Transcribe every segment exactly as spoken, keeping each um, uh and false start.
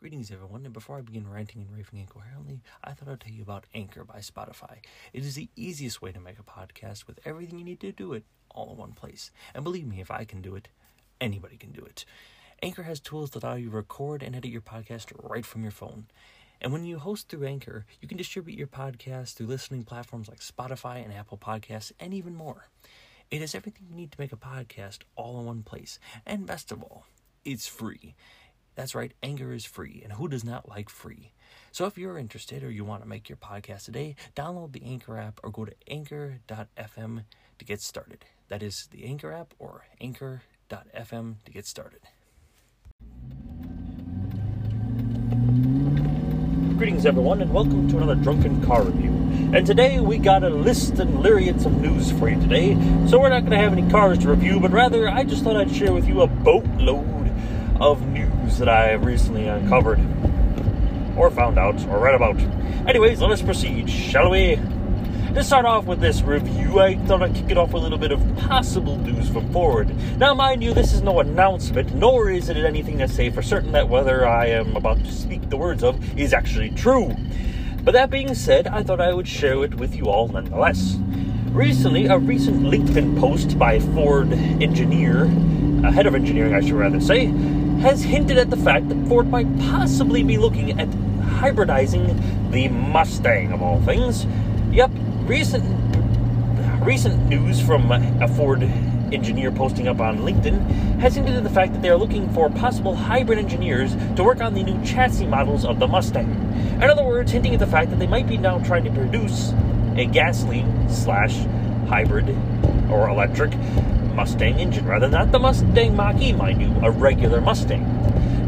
Greetings, everyone, and before I begin ranting and raving incoherently, I thought I'd tell you about Anchor by Spotify. It is the easiest way to make a podcast with everything you need to do it all in one place. And believe me, if I can do it, anybody can do it. Anchor has tools that allow you to record and edit your podcast right from your phone. And when you host through Anchor, you can distribute your podcast through listening platforms like Spotify and Apple Podcasts, and even more. It has everything you need to make a podcast all in one place. And best of all, it's free. That's right, Anchor is free, and who does not like free? So if you're interested or you want to make your podcast today, download the Anchor app or go to anchor dot f m to get started. That is the Anchor app or anchor dot f m to get started. Greetings, everyone, and welcome to another Drunken Car Review. And today we got a list and lariats of news for you today, so we're not going to have any cars to review, but rather I just thought I'd share with you a boatload of news that I recently uncovered, or found out, or read about. Anyways, let us proceed, shall we? To start off with this review, I thought I'd kick it off with a little bit of possible news from Ford. Now, mind you, this is no announcement, nor is it anything to say for certain that whether I am about to speak the words of is actually true. But that being said, I thought I would share it with you all nonetheless. Recently, a recent LinkedIn post by Ford engineer, uh, head of engineering, I should rather say, has hinted at the fact that Ford might possibly be looking at hybridizing the Mustang, of all things. Yep, recent recent news from a Ford engineer posting up on LinkedIn has hinted at the fact that they are looking for possible hybrid engineers to work on the new chassis models of the Mustang. In other words, hinting at the fact that they might be now trying to produce a gasoline slash hybrid or electric Mustang engine, rather, not the Mustang Mach-E, mind you, a regular Mustang.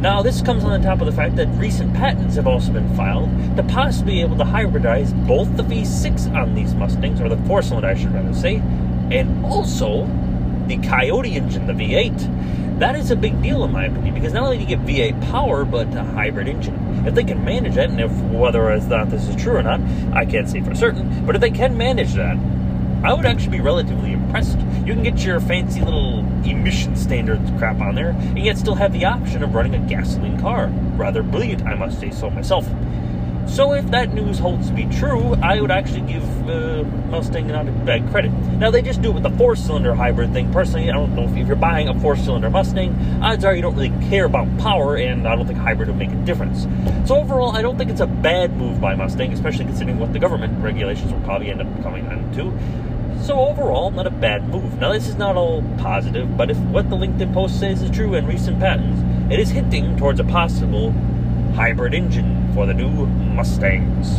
Now, this comes on the top of the fact that recent patents have also been filed to possibly be able to hybridize both the V six on these Mustangs, or the four-cylinder, I should rather say, and also the Coyote engine, the V eight. That is a big deal, in my opinion, because not only do you get V eight power, but a hybrid engine. If they can manage that, and if whether or not this is true or not, I can't say for certain, but if they can manage that, I would actually be relatively impressed. You can get your fancy little emission standard crap on there, and yet still have the option of running a gasoline car. Rather brilliant, I must say so myself. So if that news holds to be true, I would actually give uh, Mustang not a bad credit. Now, they just do it with the four-cylinder hybrid thing. Personally, I don't know if, if you're buying a four-cylinder Mustang, odds are you don't really care about power, and I don't think hybrid would make a difference. So overall, I don't think it's a bad move by Mustang, especially considering what the government regulations will probably end up coming on to. So overall, not a bad move. Now, this is not all positive, but if what the LinkedIn post says is true in recent patents, it is hinting towards a possible hybrid engine for the new Mustangs.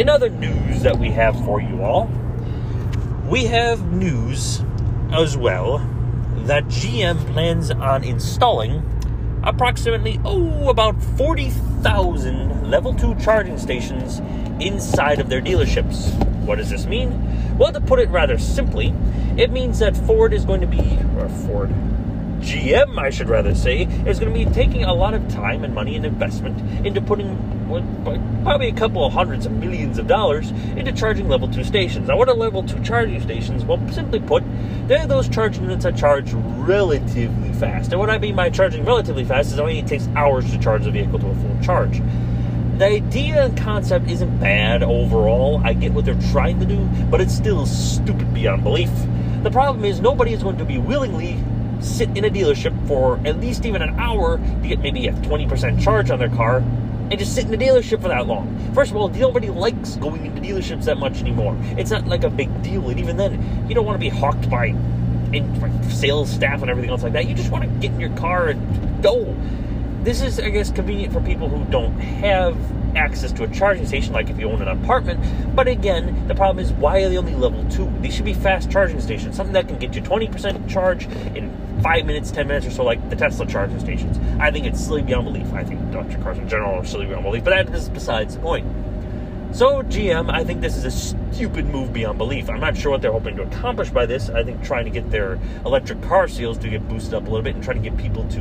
In other news that we have for you all, we have news as well that G M plans on installing approximately, oh, about forty thousand level two charging stations inside of their dealerships. What does this mean? Well, to put it rather simply, it means that Ford is going to be, or Ford, G M, I should rather say, is going to be taking a lot of time and money and investment into putting what, probably a couple of hundreds of millions of dollars into charging level two stations. Now, what are level two charging stations? Well, simply put, they're those charging units that charge relatively fast. And what I mean by charging relatively fast is only it takes hours to charge the vehicle to a full charge. The idea and concept isn't bad overall. I get what they're trying to do, but it's still stupid beyond belief. The problem is nobody is going to be willingly sit in a dealership for at least even an hour to get maybe a twenty percent charge on their car and just sit in a dealership for that long. First of all, nobody likes going into dealerships that much anymore. It's not like a big deal, and even then, you don't want to be hawked by, by sales staff and everything else like that. You just want to get in your car and go. This is, I guess, convenient for people who don't have access to a charging station, like if you own an apartment. But again, the problem is, why are they only level two? These should be fast charging stations, something that can get you twenty percent charge in five minutes, ten minutes or so, like the Tesla charging stations. I think it's silly beyond belief. I think electric cars in general are silly beyond belief, but that is besides the point. So, G M, I think this is a stupid move beyond belief. I'm not sure what they're hoping to accomplish by this. I think trying to get their electric car sales to get boosted up a little bit and trying to get people to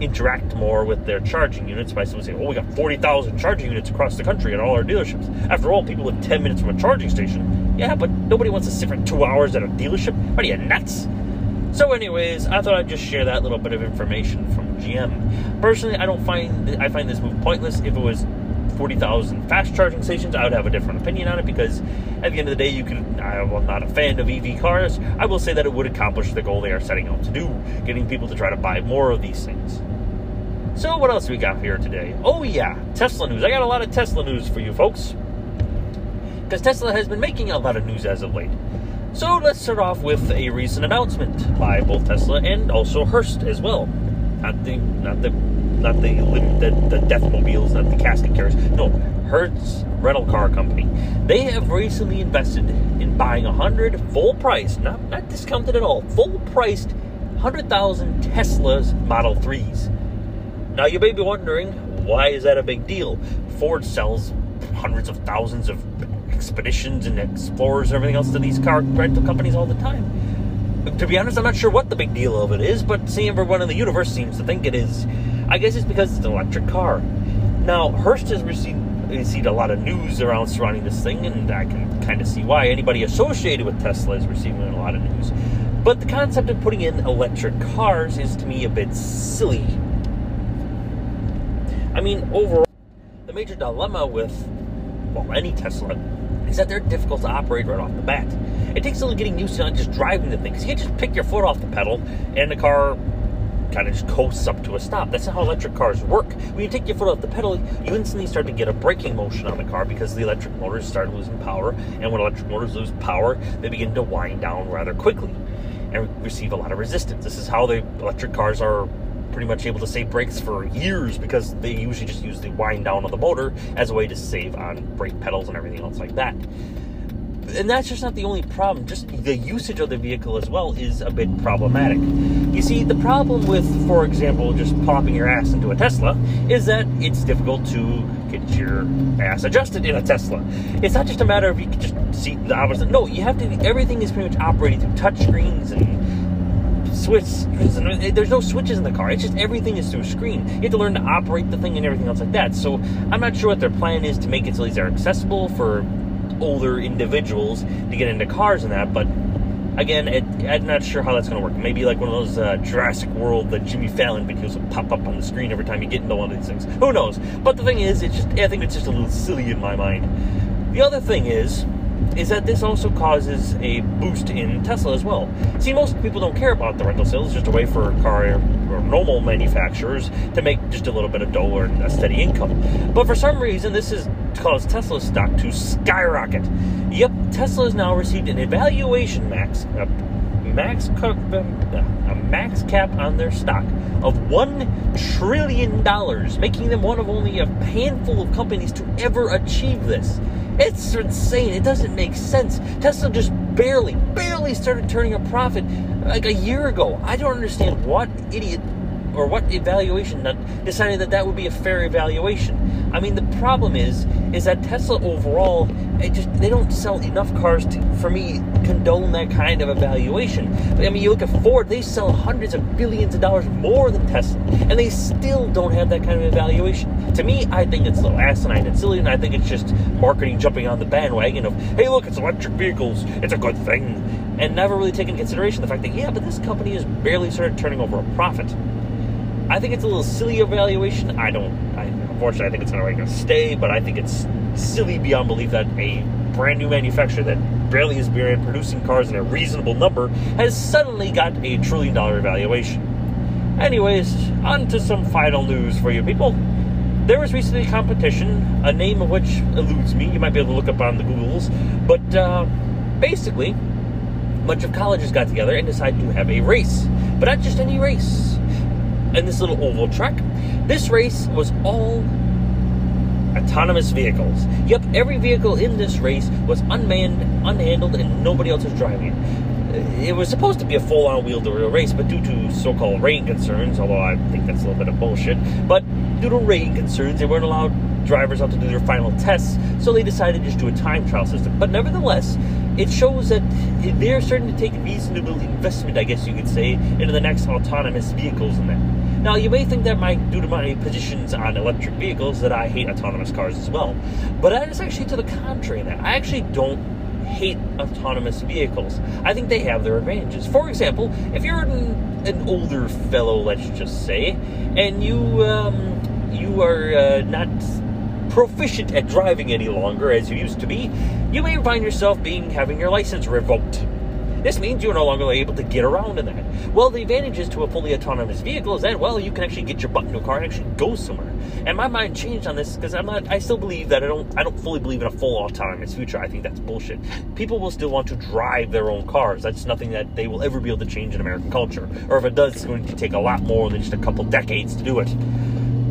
interact more with their charging units by someone saying, oh, we got forty thousand charging units across the country at all our dealerships. After all, people live ten minutes from a charging station. Yeah, but nobody wants to sit for two hours at a dealership. What are you, nuts? So anyways, I thought I'd just share that little bit of information from G M. Personally, I don't find, I find this move pointless. If it was forty thousand fast charging stations, I would have a different opinion on it, because at the end of the day, you can, I'm not a fan of E V cars. I will say that it would accomplish the goal they are setting out to do, getting people to try to buy more of these things. So what else we got here today? Oh yeah, Tesla news. I got a lot of Tesla news for you folks, because Tesla has been making a lot of news as of late. So let's start off with a recent announcement by both Tesla and also Hertz as well. Not the, not the, not the, the, the Deathmobiles, not the casket carriers. No, Hertz rental car company. They have recently invested in buying a hundred full price, not not discounted at all, full priced hundred thousand Tesla's Model threes. Now, you may be wondering, why is that a big deal? Ford sells hundreds of thousands of Expeditions and Explorers and everything else to these car rental companies all the time. But to be honest, I'm not sure what the big deal of it is, but seeing everyone in the universe seems to think it is. I guess it's because it's an electric car. Now, Hertz has received, received a lot of news around surrounding this thing, and I can kind of see why. Anybody associated with Tesla is receiving a lot of news. But the concept of putting in electric cars is, to me, a bit silly. I mean, overall, the major dilemma with, well, any Tesla is that they're difficult to operate right off the bat. It takes a little getting used to not just driving the thing, because you can't just pick your foot off the pedal and the car kind of just coasts up to a stop. That's not how electric cars work. When you take your foot off the pedal, you instantly start to get a braking motion on the car, because the electric motors start losing power, and when electric motors lose power, they begin to wind down rather quickly and receive a lot of resistance. This is how the electric cars are pretty much able to save brakes for years, because they usually just use the wind down of the motor as a way to save on brake pedals and everything else like that. And that's just not the only problem. Just the usage of the vehicle as well is a bit problematic. You see, the problem with, for example, just popping your ass into a Tesla is that it's difficult to get your ass adjusted in a Tesla. It's not just a matter of you can just see the opposite. No, you have to, everything is pretty much operating through touch screens and switch. There's no switches in the car. It's just everything is through a screen. You have to learn to operate the thing and everything else like that. So I'm not sure what their plan is to make it so these are accessible for older individuals to get into cars and that. But again, it, I'm not sure how that's going to work. Maybe like one of those uh, Jurassic World, the Jimmy Fallon videos will pop up on the screen every time you get into one of these things. Who knows? But the thing is, it's just, I think it's just a little silly in my mind. The other thing is, is that this also causes a boost in Tesla as well. See, most people don't care about the rental sales. It's just a way for car or normal manufacturers to make just a little bit of dough or a steady income. But for some reason, this has caused Tesla's stock to skyrocket. Yep, Tesla has now received an evaluation max, a max, a max cap on their stock of one trillion dollars, making them one of only a handful of companies to ever achieve this. It's insane. It doesn't make sense. Tesla just barely, barely started turning a profit like a year ago. I don't understand what idiot or what evaluation that decided that that would be a fair evaluation. I mean, the problem is, is that Tesla overall, it just, they don't sell enough cars to, for me, condone that kind of evaluation. I mean, you look at Ford, they sell hundreds of billions of dollars more than Tesla, and they still don't have that kind of evaluation. To me, I think it's a little asinine and silly, and I think it's just marketing jumping on the bandwagon of, hey, look, it's electric vehicles, it's a good thing, and never really taking into consideration the fact that, yeah, but this company has barely started turning over a profit. I think it's a little silly evaluation. I don't, I, unfortunately, I think it's not really going to stay, but I think it's silly beyond belief that a brand new manufacturer that barely is producing cars in a reasonable number has suddenly got a trillion dollar valuation. Anyways, on to some final news for you people. There was recently a competition, a name of which eludes me. You might be able to look up on the Googles. But uh, basically, a bunch of colleges got together and decided to have a race. But not just any race. In this little oval track, this race was all autonomous vehicles. Yep, every vehicle in this race was unmanned, unhandled, and nobody else was driving it. It was supposed to be a full-on wheel-to-wheel race, but due to so-called rain concerns, although I think that's a little bit of bullshit, but due to rain concerns, they weren't allowed drivers out to do their final tests, so they decided to just do a time trial system. But nevertheless, it shows that they're starting to take reasonable investment, I guess you could say, into the next autonomous vehicles and that. Now, you may think that my, due to my positions on electric vehicles that I hate autonomous cars as well, but that is actually to the contrary. That I actually don't hate autonomous vehicles. I think they have their advantages. For example, if you're an, an older fellow, let's just say, and you um, you are uh, not proficient at driving any longer as you used to be, you may find yourself being having your license revoked. This means you're no longer able to get around in that. Well, the advantages to a fully autonomous vehicle is that, well, you can actually get your butt in a car and actually go somewhere. And my mind changed on this because I'm not, I still believe that I don't, I don't fully believe in a full autonomous future. I think that's bullshit. People will still want to drive their own cars. That's nothing that they will ever be able to change in American culture. Or if it does, it's going to take a lot more than just a couple decades to do it.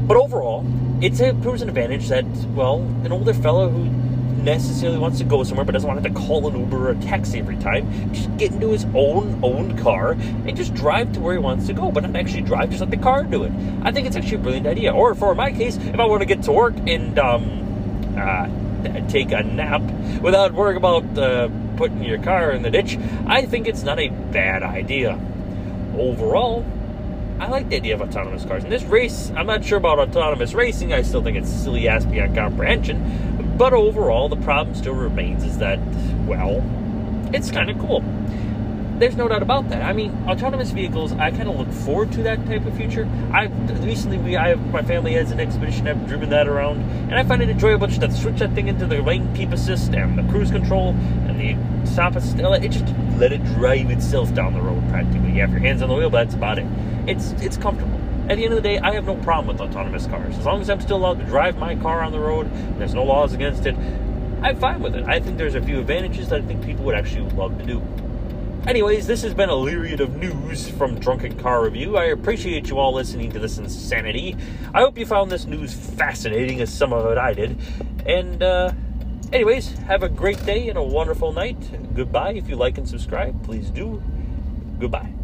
But overall, it's a proves an advantage that, well, an older fellow who necessarily wants to go somewhere but doesn't want to have to call an Uber or a taxi every time, just get into his own owned car and just drive to where he wants to go, but not actually drive, just let the car do it. I think it's actually a brilliant idea. Or for my case, if I want to get to work and um, uh, take a nap without worrying about uh, putting your car in the ditch, I think it's not a bad idea. Overall, I like the idea of autonomous cars. In this race, I'm not sure about autonomous racing. I still think it's silly ass beyond comprehension. But overall, the problem still remains is that, well, it's kind of cool. There's no doubt about that. I mean, autonomous vehicles, I kind of look forward to that type of future. I recently, we, I, my family has an Expedition. I've driven that around, and I find it enjoyable just to switch that thing into the lane keep assist and the cruise control and the stop assist. It just let it drive itself down the road practically. You have your hands on the wheel, but that's about it. It's it's comfortable. At the end of the day, I have no problem with autonomous cars. As long as I'm still allowed to drive my car on the road, and there's no laws against it, I'm fine with it. I think there's a few advantages that I think people would actually love to do. Anyways, this has been a myriad of news from Drunken Car Review. I appreciate you all listening to this insanity. I hope you found this news fascinating, as some of it I did. And, uh, anyways, have a great day and a wonderful night. Goodbye. If you like and subscribe, please do. Goodbye.